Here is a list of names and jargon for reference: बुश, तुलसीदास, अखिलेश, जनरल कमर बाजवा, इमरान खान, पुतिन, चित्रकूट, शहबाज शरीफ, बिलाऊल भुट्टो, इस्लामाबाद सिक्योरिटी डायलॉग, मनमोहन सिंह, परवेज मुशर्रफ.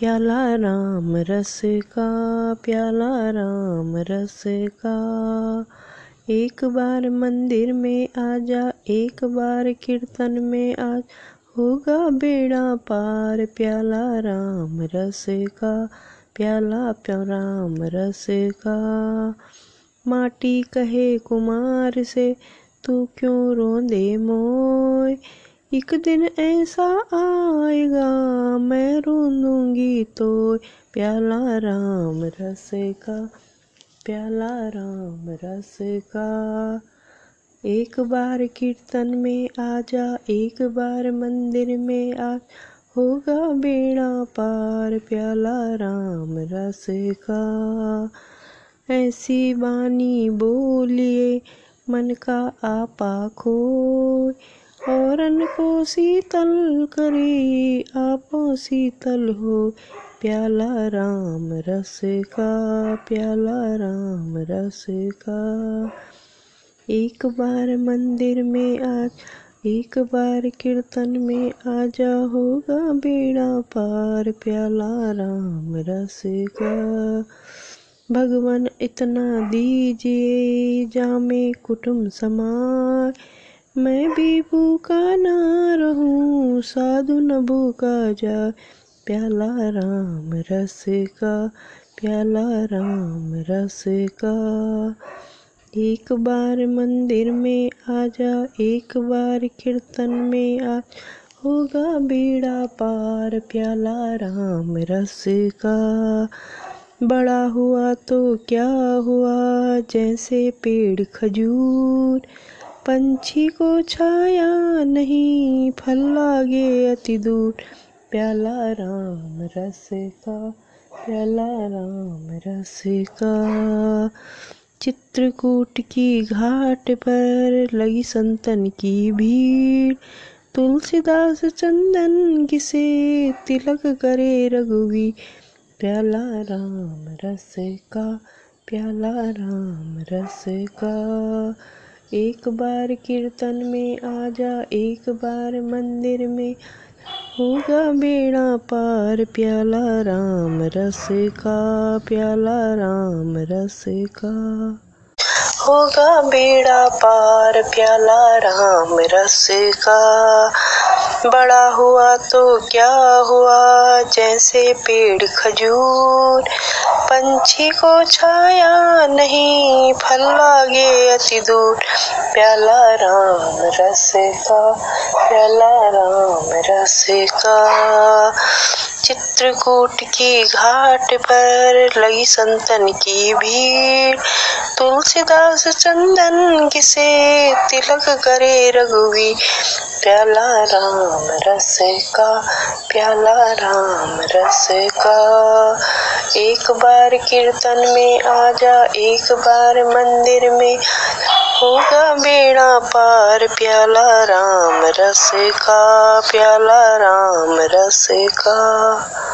प्याला राम रस का, प्याला राम रस का। एक बार मंदिर में आजा, एक बार कीर्तन में आ, होगा बेड़ा पार। प्याला राम रस का, प्याला राम रस का। माटी कहे कुमार से, तू क्यों रोंदे मोय। एक दिन ऐसा आएगा मैं रोंदूंगी तो। प्याला राम रस का, प्याला राम रस का। एक बार कीर्तन में आजा, एक बार मंदिर में आ, होगा बेड़ा पार। प्याला राम रस का। ऐसी बानी बोलिए मन का आपा खोए। औरन को शीतल करे, आपो शीतल हो। प्याला राम रस का, प्याला राम रस का। एक बार मंदिर में आ, एक बार कीर्तन में आजा, होगा बेड़ा पार। प्याला राम रस का। भगवान इतना दीजिए जामे कुटुंब समार। मैं भी भूखा ना रहूं, साधु न भूखा जा। प्याला राम रस का, प्याला राम रस का। एक बार मंदिर में आजा, एक बार कीर्तन में आ, होगा बेड़ा पार। प्याला राम रस का। बड़ा हुआ तो क्या हुआ जैसे पेड़ खजूर। पंछी को छाया नहीं, फल लागे अति दूर। प्याला राम रस का, प्याला राम रस का। चित्रकूट की घाट पर लगी संतन की भीड़। तुलसीदास चंदन किसे, तिलक करे रघुवीर। प्याला राम रस का, प्याला राम रस का। एक बार कीर्तन में आजा, एक बार मंदिर में, होगा बेड़ा पार। प्याला राम रस का, प्याला राम रस का। होगा बेड़ा पार। प्याला राम रस का। बड़ा हुआ तो क्या हुआ जैसे पेड़ खजूर। पंछी को छाया नहीं, फल लागे अति दूर। प्याला राम रस का, प्याला राम रस का। चित्रकूट की घाट पर लगी संतन की भीड़। तुलसीदास चंदन किसे, तिलक करे रघुवीर। प्याला राम रस का, प्याला राम रस का। एक बार कीर्तन में आजा, एक बार मंदिर में, होगा बेड़ा पार। प्याला राम रस का, प्याला राम रस का।